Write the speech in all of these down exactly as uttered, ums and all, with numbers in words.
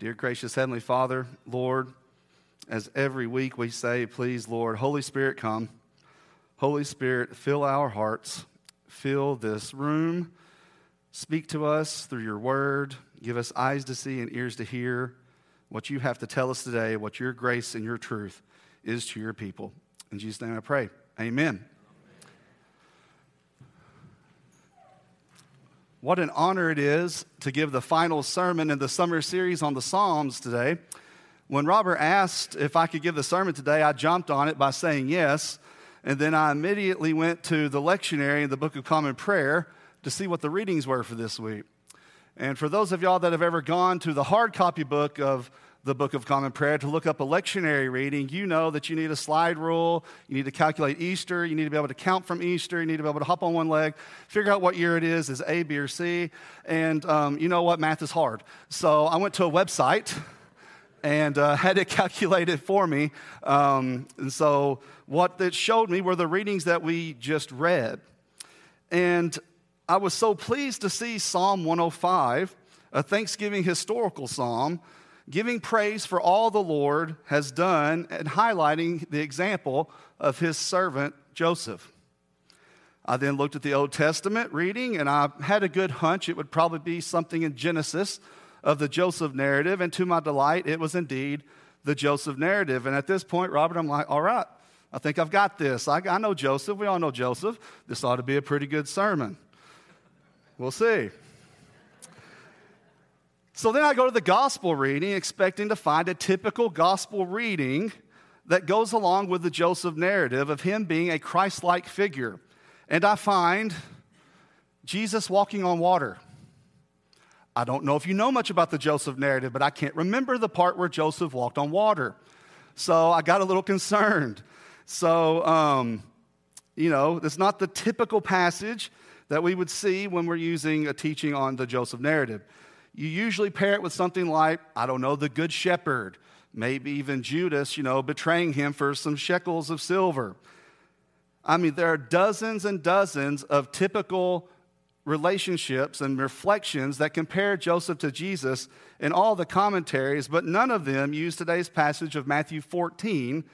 Dear gracious Heavenly Father, Lord, as every week we say, please, Lord, Holy Spirit, come. Holy Spirit, fill our hearts. Fill this room. Speak to us through your word. Give us eyes to see and ears to hear what you have to tell us today, what your grace and your truth is to your people. In Jesus' name I pray. Amen. What an honor it is to give the final sermon in the summer series on the Psalms today. When Robert asked if I could give the sermon today, I jumped on it by saying yes, and then I immediately went to the lectionary in the Book of Common Prayer to see what the readings were for this week. And for those of y'all that have ever gone to the hard copy book of the Book of Common Prayer to look up a lectionary reading, you know that you need a slide rule, you need to calculate Easter, you need to be able to count from Easter, you need to be able to hop on one leg, figure out what year it is, is A, B, or C, and um, you know what, math is hard. So I went to a website and uh, had it calculated for me, um, and so what it showed me were the readings that we just read. And I was so pleased to see Psalm one oh five, a Thanksgiving historical psalm, giving praise for all the Lord has done and highlighting the example of his servant Joseph. I then looked at the Old Testament reading, and I had a good hunch it would probably be something in Genesis of the Joseph narrative, and to my delight, it was indeed the Joseph narrative. And at this point, Robert, I'm like, all right, I think I've got this. I, I know Joseph. We all know Joseph. This ought to be a pretty good sermon. We'll see. So then I go to the gospel reading, expecting to find a typical gospel reading that goes along with the Joseph narrative of him being a Christ-like figure. And I find Jesus walking on water. I don't know if you know much about the Joseph narrative, but I can't remember the part where Joseph walked on water. So I got a little concerned. So, um, you know, it's not the typical passage that we would see when we're using a teaching on the Joseph narrative. You usually pair it with something like, I don't know, the Good Shepherd, maybe even Judas, you know, betraying him for some shekels of silver. I mean, there are dozens and dozens of typical relationships and reflections that compare Joseph to Jesus in all the commentaries, but none of them use today's passage of Matthew fourteen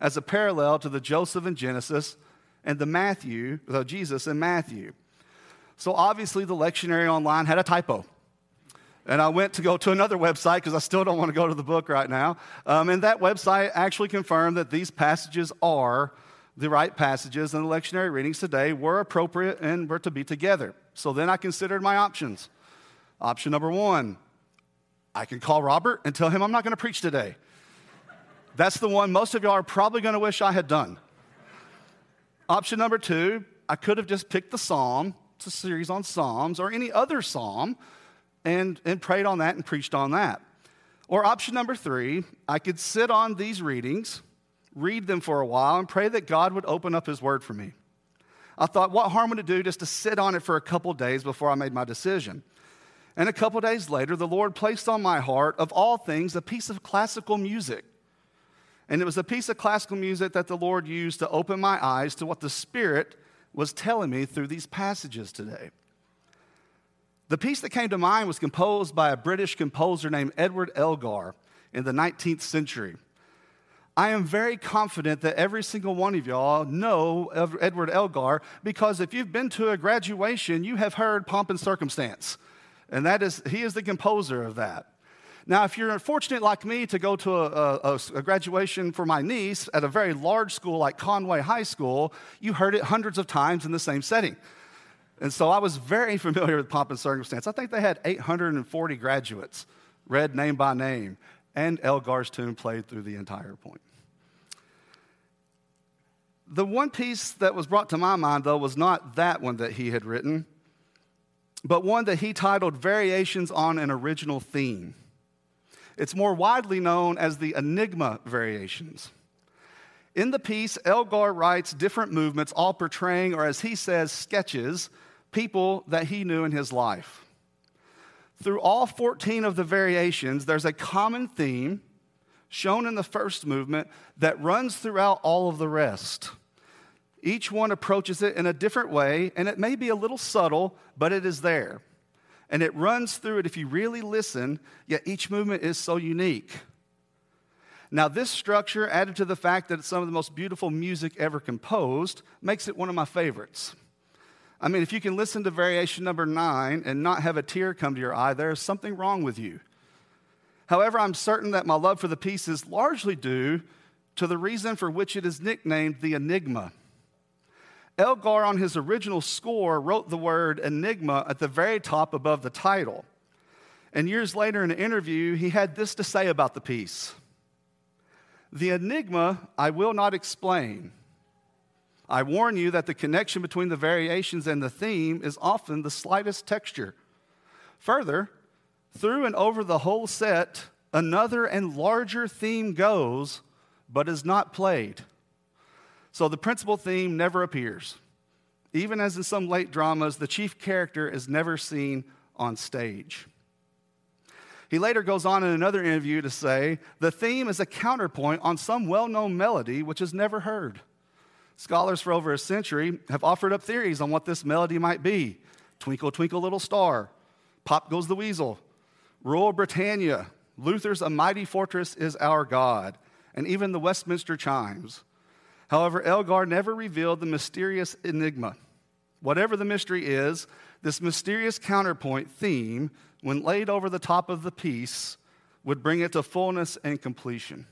as a parallel to the Joseph in Genesis and the Matthew, the Jesus in Matthew. So obviously the lectionary online had a typo. And I went to go to another website because I still don't want to go to the book right now. Um, and that website actually confirmed that these passages are the right passages and the lectionary readings today were appropriate and were to be together. So then I considered my options. Option number one, I can call Robert and tell him I'm not going to preach today. That's the one most of y'all are probably going to wish I had done. Option number two, I could have just picked the psalm. It's a series on Psalms or any other psalm and, and prayed on that and preached on that. Or option number three, I could sit on these readings, read them for a while, and pray that God would open up his word for me. I thought, what harm would it do just to sit on it for a couple days before I made my decision? And a couple days later, the Lord placed on my heart, of all things, a piece of classical music. And it was a piece of classical music that the Lord used to open my eyes to what the Spirit was telling me through these passages today. The piece that came to mind was composed by a British composer named Edward Elgar in the nineteenth century. I am very confident that every single one of y'all know of Edward Elgar, because if you've been to a graduation, you have heard Pomp and Circumstance. And that is, he is the composer of that. Now, if you're fortunate like me to go to a, a, a graduation for my niece at a very large school like Conway High School, you heard it hundreds of times in the same setting. And so I was very familiar with Pomp and Circumstance. I think they had eight hundred forty graduates read name by name, and Elgar's tune played through the entire point. The one piece that was brought to my mind, though, was not that one that he had written, but one that he titled Variations on an Original Theme. It's more widely known as the Enigma Variations. In the piece, Elgar writes different movements, all portraying, or as he says, sketches, people that he knew in his life. Through all fourteen of the variations, there's a common theme shown in the first movement that runs throughout all of the rest. Each one approaches it in a different way, and it may be a little subtle, but it is there. and it runs through it if you really listen, yet each movement is so unique. Now, this structure, added to the fact that it's some of the most beautiful music ever composed, makes it one of my favorites. I mean, if you can listen to variation number nine and not have a tear come to your eye, there is something wrong with you. However, I'm certain that my love for the piece is largely due to the reason for which it is nicknamed the Enigma. Elgar, on his original score, wrote the word enigma at the very top above the title. And years later in an interview, he had this to say about the piece. The enigma I will not explain. I warn you that the connection between the variations and the theme is often the slightest texture. Further, through and over the whole set, another and larger theme goes, but is not played. So the principal theme never appears. Even as in some late dramas, the chief character is never seen on stage. He later goes on in another interview to say, the theme is a counterpoint on some well-known melody which is never heard. Scholars for over a century have offered up theories on what this melody might be. Twinkle, Twinkle, Little Star, Pop Goes the Weasel, Rural Britannia, Luther's A Mighty Fortress Is Our God, and even the Westminster Chimes. However, Elgar never revealed the mysterious enigma. Whatever the mystery is, this mysterious counterpoint theme, when laid over the top of the piece, would bring it to fullness and completion.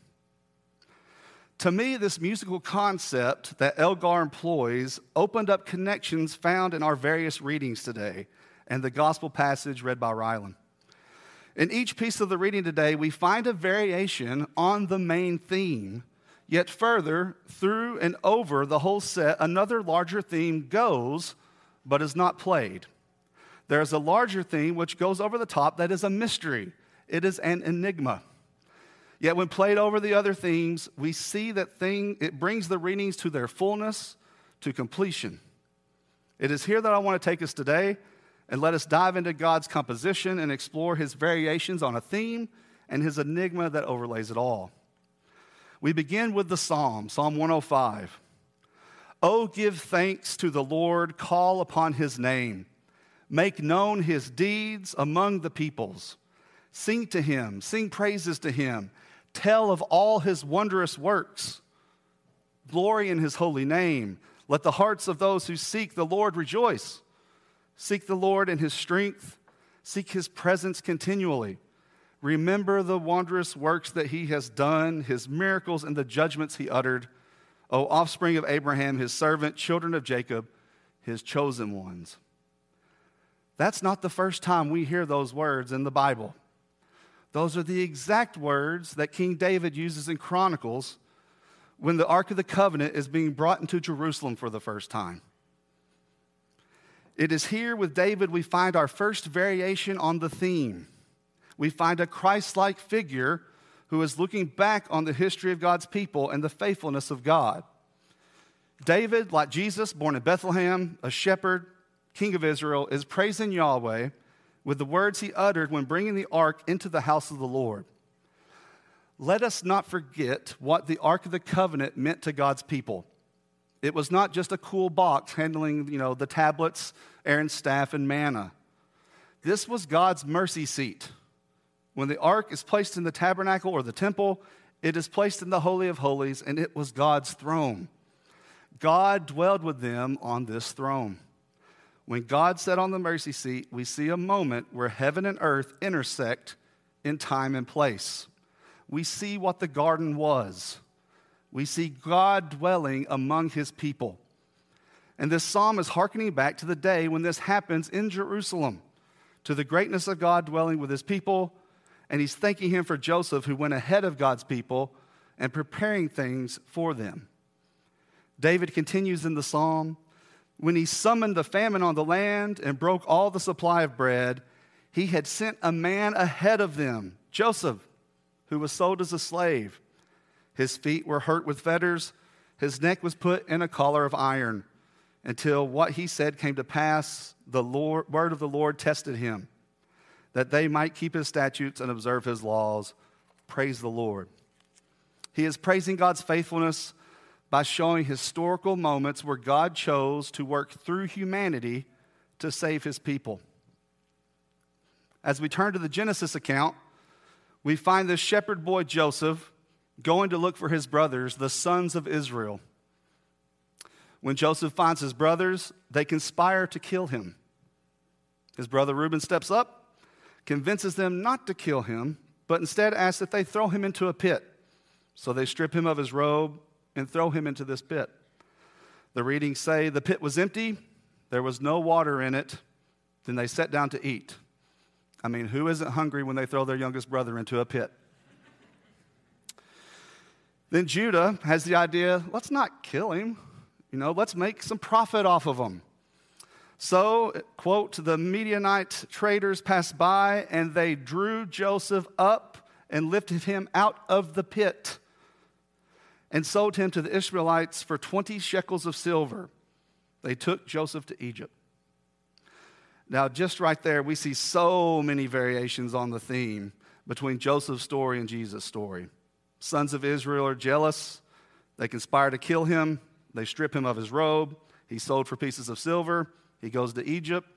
To me, this musical concept that Elgar employs opened up connections found in our various readings today and the gospel passage read by Ryland. In each piece of the reading today, we find a variation on the main theme. Yet further, through and over the whole set, another larger theme goes, but is not played. There is a larger theme which goes over the top that is a mystery. It is an enigma. Yet when played over the other themes, we see that thing, it brings the readings to their fullness, to completion. It is here that I want to take us today, and let us dive into God's composition and explore his variations on a theme and his enigma that overlays it all. We begin with the Psalm, Psalm one oh five. Oh, give thanks to the Lord, call upon his name. Make known his deeds among the peoples. Sing to him, sing praises to him. Tell of all his wondrous works. Glory in his holy name. Let the hearts of those who seek the Lord rejoice. Seek the Lord in his strength. Seek his presence continually. Remember the wondrous works that he has done, his miracles and the judgments he uttered. O offspring of Abraham, his servant, children of Jacob, his chosen ones. That's not the first time we hear those words in the Bible. Those are the exact words that King David uses in Chronicles when the Ark of the Covenant is being brought into Jerusalem for the first time. It is here with David we find our first variation on the theme. We find a Christ-like figure who is looking back on the history of God's people and the faithfulness of God. David, like Jesus, born in Bethlehem, a shepherd, king of Israel, is praising Yahweh with the words he uttered when bringing the ark into the house of the Lord. Let us not forget what the Ark of the Covenant meant to God's people. It was not just a cool box handling, you know, the tablets, Aaron's staff, and manna. This was God's mercy seat. When the ark is placed in the tabernacle or the temple, it is placed in the Holy of Holies, and it was God's throne. God dwelled with them on this throne. When God sat on the mercy seat, we see a moment where heaven and earth intersect in time and place. We see what the garden was. We see God dwelling among his people. And this psalm is hearkening back to the day when this happens in Jerusalem, to the greatness of God dwelling with his people. And he's thanking him for Joseph, who went ahead of God's people and preparing things for them. David continues in the psalm, when he summoned the famine on the land and broke all the supply of bread, he had sent a man ahead of them, Joseph, who was sold as a slave. His feet were hurt with fetters, his neck was put in a collar of iron, until what he said came to pass, the Lord, word of the Lord tested him, that they might keep his statutes and observe his laws. Praise the Lord. He is praising God's faithfulness by showing historical moments where God chose to work through humanity to save his people. as we turn to the Genesis account, we find this shepherd boy Joseph going to look for his brothers, the sons of Israel. When Joseph finds his brothers, they conspire to kill him. His brother Reuben steps up, convinces them not to kill him, but instead asks that they throw him into a pit. So they strip him of his robe and throw him into this pit. The readings say, the pit was empty, there was no water in it, then they sat down to eat. I mean, who isn't hungry when they throw their youngest brother into a pit? Then Judah has the idea, let's not kill him. You know, let's make some profit off of him. So, quote, the Midianite traders passed by, and they drew Joseph up and lifted him out of the pit and sold him to the Ishmaelites for twenty shekels of silver. They took Joseph to Egypt. Now, just right there, we see so many variations on the theme between Joseph's story and Jesus' story. Sons of Israel are jealous. They conspire to kill him. They strip him of his robe. He's sold for pieces of silver. He goes to Egypt.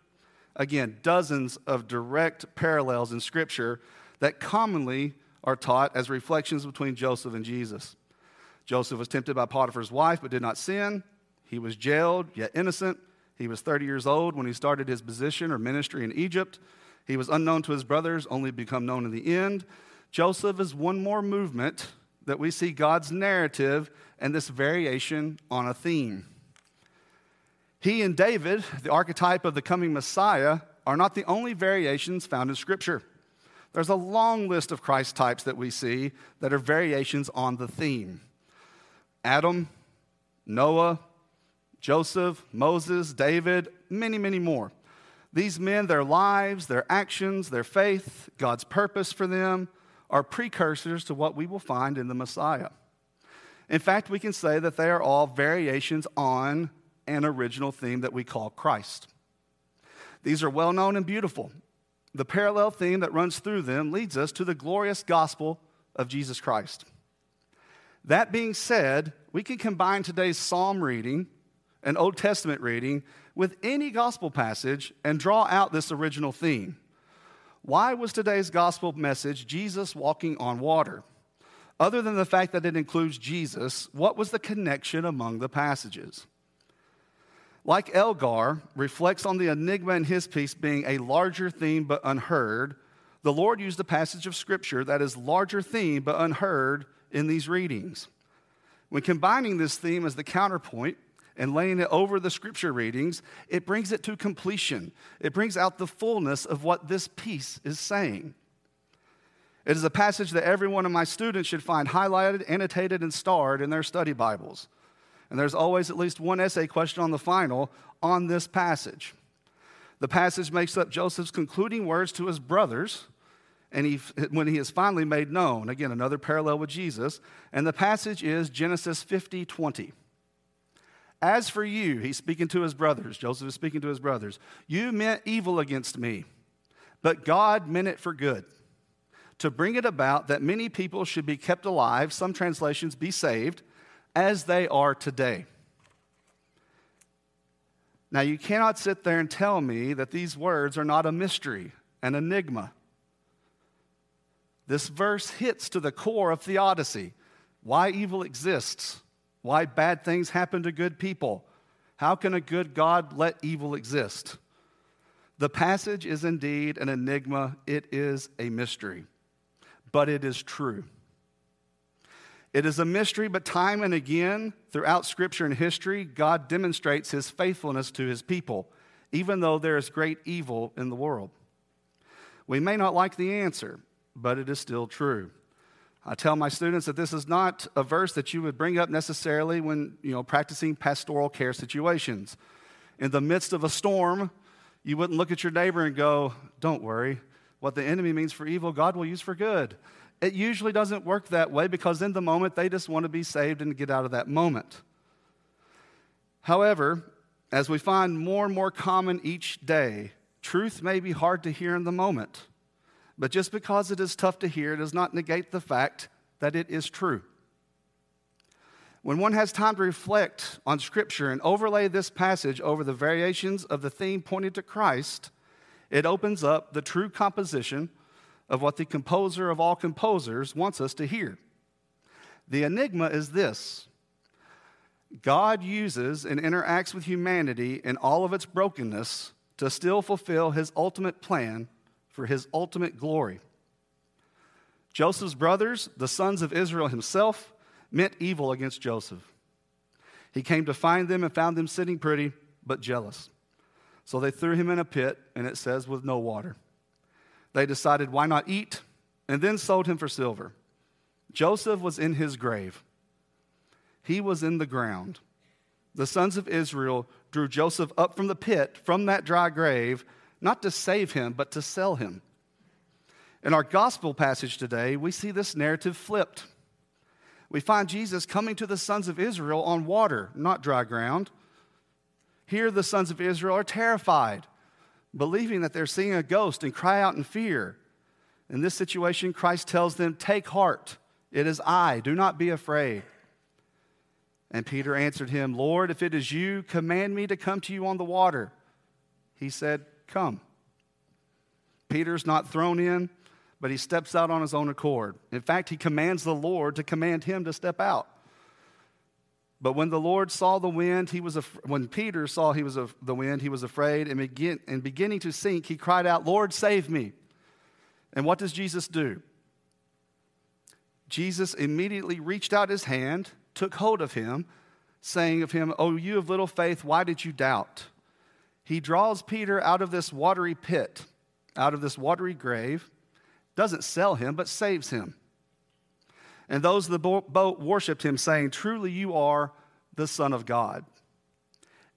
Again, dozens of direct parallels in Scripture that commonly are taught as reflections between Joseph and Jesus. Joseph was tempted by Potiphar's wife but did not sin. He was jailed, yet innocent. He was thirty years old when he started his position or ministry in Egypt. He was unknown to his brothers, only become known in the end. Joseph is one more movement that we see God's narrative and this variation on a theme. He and David, the archetype of the coming Messiah, are not the only variations found in Scripture. There's a long list of Christ types that we see that are variations on the theme. Adam, Noah, Joseph, Moses, David, many, many more. These men, their lives, their actions, their faith, God's purpose for them are precursors to what we will find in the Messiah. In fact, we can say that they are all variations on an original theme that we call Christ. These are well-known and beautiful. The parallel theme that runs through them leads us to the glorious gospel of Jesus Christ. That being said, we can combine today's Psalm reading an Old Testament reading with any gospel passage and draw out this original theme. Why was today's gospel message Jesus walking on water? Other than the fact that it includes Jesus, what was the connection among the passages? Like Elgar reflects on the enigma in his piece being a larger theme but unheard, the Lord used a passage of Scripture that is larger theme but unheard in these readings. When combining this theme as the counterpoint, and laying it over the Scripture readings, it brings it to completion. It brings out the fullness of what this piece is saying. It is a passage that every one of my students should find highlighted, annotated, and starred in their study Bibles. And there's always at least one essay question on the final on this passage. The passage makes up Joseph's concluding words to his brothers, and he, when he is finally made known. Again, another parallel with Jesus. And the passage is Genesis fifty twenty. As for you, he's speaking to his brothers. Joseph is speaking to his brothers. You meant evil against me, but God meant it for good, to bring it about that many people should be kept alive, some translations be saved, as they are today. Now, you cannot sit there and tell me that these words are not a mystery, an enigma. This verse hits to the core of theodicy, why evil exists. Why bad things happen to good people. How can a good God let evil exist? The passage is indeed an enigma. It is a mystery, but it is true. It is a mystery, but time and again, throughout Scripture and history, God demonstrates his faithfulness to his people, even though there is great evil in the world. We may not like the answer, but it is still true. I tell my students that this is not a verse that you would bring up necessarily when, you know, practicing pastoral care situations. In the midst of a storm, you wouldn't look at your neighbor and go, don't worry, what the enemy means for evil, God will use for good. It usually doesn't work that way because in the moment, they just want to be saved and get out of that moment. However, as we find more and more common each day, truth may be hard to hear in the moment. But just because it is tough to hear does not negate the fact that it is true. When one has time to reflect on Scripture and overlay this passage over the variations of the theme pointed to Christ, it opens up the true composition of what the composer of all composers wants us to hear. The enigma is this: God uses and interacts with humanity in all of its brokenness to still fulfill his ultimate plan for his ultimate glory. Joseph's brothers, the sons of Israel himself, meant evil against Joseph. He came to find them and found them sitting pretty, but jealous. So they threw him in a pit, and it says, with no water. They decided, why not eat? And then sold him for silver. Joseph was in his grave. He was in the ground. The sons of Israel drew Joseph up from the pit, from that dry grave, not to save him, but to sell him. In our gospel passage today, we see this narrative flipped. We find Jesus coming to the sons of Israel on water, not dry ground. Here the sons of Israel are terrified, believing that they're seeing a ghost, and cry out in fear. In this situation, Christ tells them, "Take heart, it is I, do not be afraid." And Peter answered him, "Lord, if it is you, command me to come to you on the water." He said, "Come." Peter's not thrown in, but he steps out on his own accord. In fact, he commands the Lord to command him to step out. But when the Lord saw the wind, he was af- when Peter saw he was af- the wind, he was afraid, and, begin- and beginning to sink, he cried out, "Lord, save me!" And what does Jesus do? Jesus immediately reached out his hand, took hold of him, saying of him, "O you of little faith, why did you doubt?" He draws Peter out of this watery pit, out of this watery grave, doesn't sell him, but saves him. And those of the boat worshiped him, saying, "Truly you are the Son of God."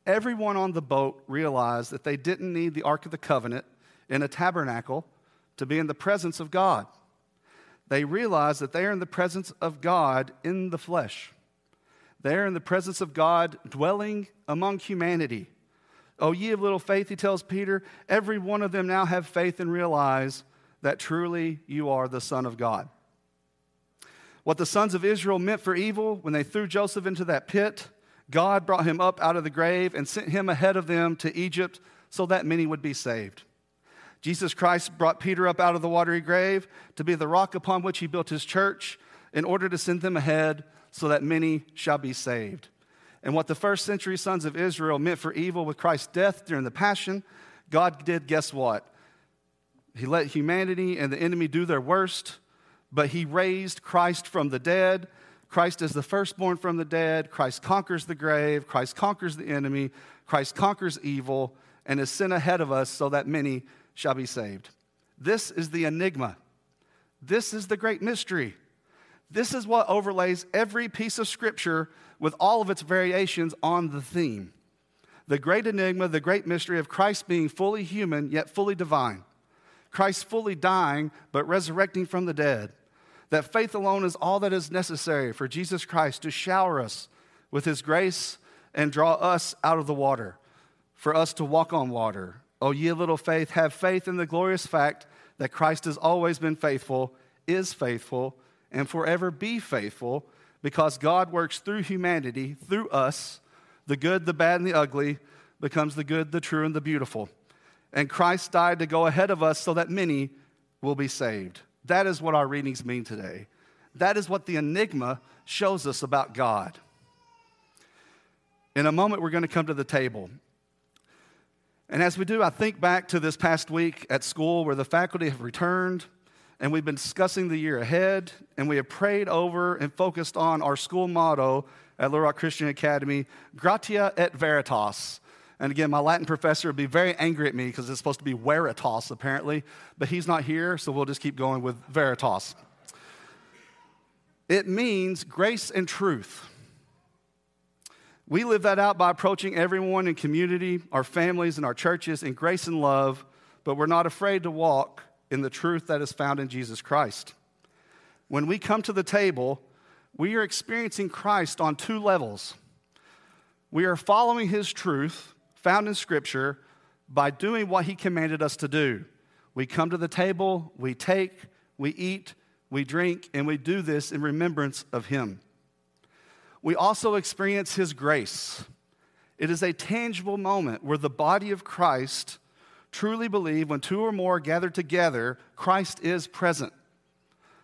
Everyone on the boat realized that they didn't need the Ark of the Covenant in a tabernacle to be in the presence of God. They realized that they are in the presence of God in the flesh. They are in the presence of God dwelling among humanity. "O ye of little faith," he tells Peter, every one of them now have faith and realize that truly you are the Son of God. What the sons of Israel meant for evil, when they threw Joseph into that pit, God brought him up out of the grave and sent him ahead of them to Egypt so that many would be saved. Jesus Christ brought Peter up out of the watery grave to be the rock upon which he built his church in order to send them ahead so that many shall be saved. And what the first century sons of Israel meant for evil with Christ's death during the Passion, God did, guess what? He let humanity and the enemy do their worst. But he raised Christ from the dead. Christ is the firstborn from the dead. Christ conquers the grave. Christ conquers the enemy. Christ conquers evil and is sent ahead of us so that many shall be saved. This is the enigma. This is the great mystery. This is what overlays every piece of Scripture with all of its variations on the theme. The great enigma, the great mystery of Christ being fully human yet fully divine. Christ fully dying but resurrecting from the dead. That faith alone is all that is necessary for Jesus Christ to shower us with his grace and draw us out of the water, for us to walk on water. O ye little faith, have faith in the glorious fact that Christ has always been faithful, is faithful, and forever be faithful, because God works through humanity, through us. The good, the bad, and the ugly becomes the good, the true, and the beautiful. And Christ died to go ahead of us so that many will be saved. That is what our readings mean today. That is what the enigma shows us about God. In a moment, we're going to come to the table. And as we do, I think back to this past week at school where the faculty have returned and we've been discussing the year ahead, and we have prayed over and focused on our school motto at Little Rock Christian Academy, Gratia et Veritas. And again, my Latin professor would be very angry at me because it's supposed to be veritas, apparently. But he's not here, so we'll just keep going with veritas. It means grace and truth. We live that out by approaching everyone in community, our families, and our churches in grace and love, but we're not afraid to walk in the truth that is found in Jesus Christ. When we come to the table, we are experiencing Christ on two levels. We are following his truth found in Scripture by doing what he commanded us to do. We come to the table, we take, we eat, we drink, and we do this in remembrance of him. We also experience his grace. It is a tangible moment where the body of Christ truly believe when two or more are gathered together, Christ is present.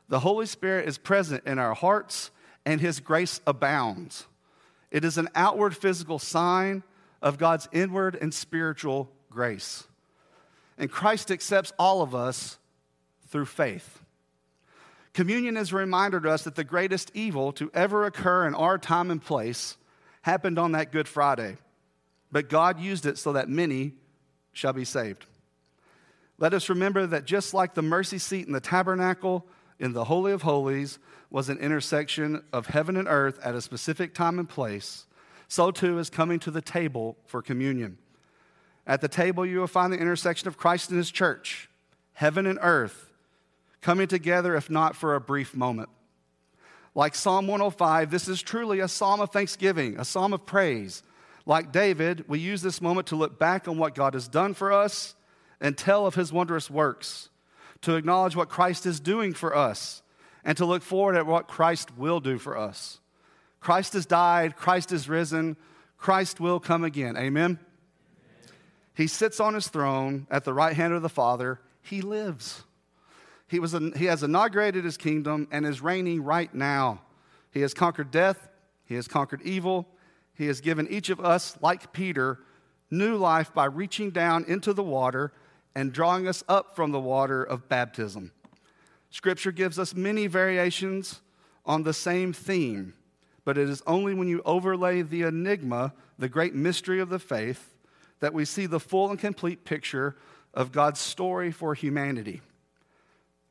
The Holy Spirit is present in our hearts, and his grace abounds. It is an outward physical sign of God's inward and spiritual grace. And Christ accepts all of us through faith. Communion is a reminder to us that the greatest evil to ever occur in our time and place happened on that Good Friday, but God used it so that many shall be saved. Let us remember that just like the mercy seat in the tabernacle, in the Holy of Holies was an intersection of heaven and earth at a specific time and place, so too is coming to the table for communion. At the table, you will find the intersection of Christ and his church, heaven and earth, coming together, if not for a brief moment. Like Psalm one oh five, this is truly a psalm of thanksgiving, a psalm of praise. Like David, we use this moment to look back on what God has done for us and tell of his wondrous works, to acknowledge what Christ is doing for us, and to look forward at what Christ will do for us. Christ has died, Christ is risen, Christ will come again. Amen? Amen. He sits on his throne at the right hand of the Father. He lives. He was he has inaugurated his kingdom and is reigning right now. He has conquered death. He has conquered evil. He has given each of us, like Peter, new life by reaching down into the water and drawing us up from the water of baptism. Scripture gives us many variations on the same theme, but it is only when you overlay the enigma, the great mystery of the faith, that we see the full and complete picture of God's story for humanity.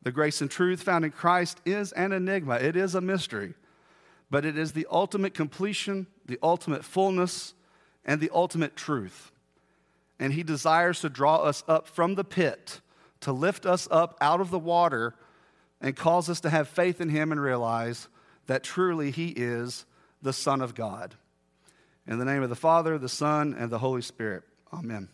The grace and truth found in Christ is an enigma. It is a mystery, but it is the ultimate completion, the ultimate fullness, and the ultimate truth. And he desires to draw us up from the pit, to lift us up out of the water, and cause us to have faith in him and realize that truly he is the Son of God. In the name of the Father, the Son, and the Holy Spirit. Amen.